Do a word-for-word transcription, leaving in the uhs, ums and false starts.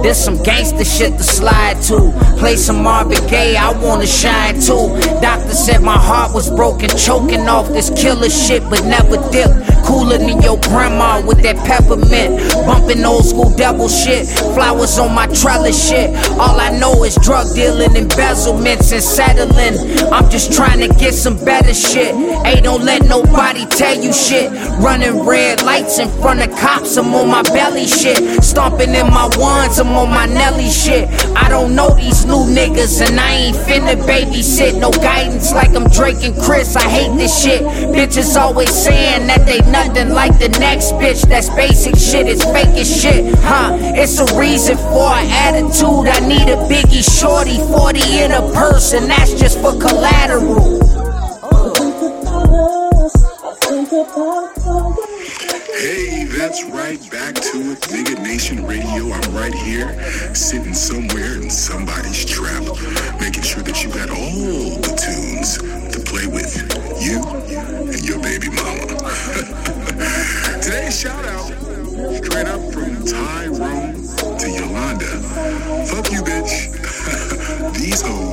There's some gangsta shit to slide to. Play some Marvin Gaye, I wanna shine too. Doctor said my heart was broken, choking off this killer shit, but never dip. Cooler than your grandma with that peppermint. Bumping old school devil shit. Flowers on my trellis shit. All I know is drug dealing, embezzlements, and settling. I'm just trying to get some better shit. Hey, don't let nobody tell you shit. Running red lights in front of cops, I'm on my belly shit. Stomping in my ones, I'm on my Nelly shit. I don't know these new niggas, and I ain't finna babysit. No guidance like I'm Drake and Chris, I hate this shit. Bitches always saying that they nothing like the next bitch. That's basic shit, it's fake as shit, huh? It's a reason for an attitude. I need a Biggie shorty, forty in a purse, and that's just for collateral. Hey, that's right, back to it. Nigga Nation Radio, I'm right here, sitting somewhere in somebody's trap, making sure that you got all the tunes to play with, you and your baby mama. Today's shout out, straight up from Tyrone to Yolanda. Fuck you, bitch. These hoes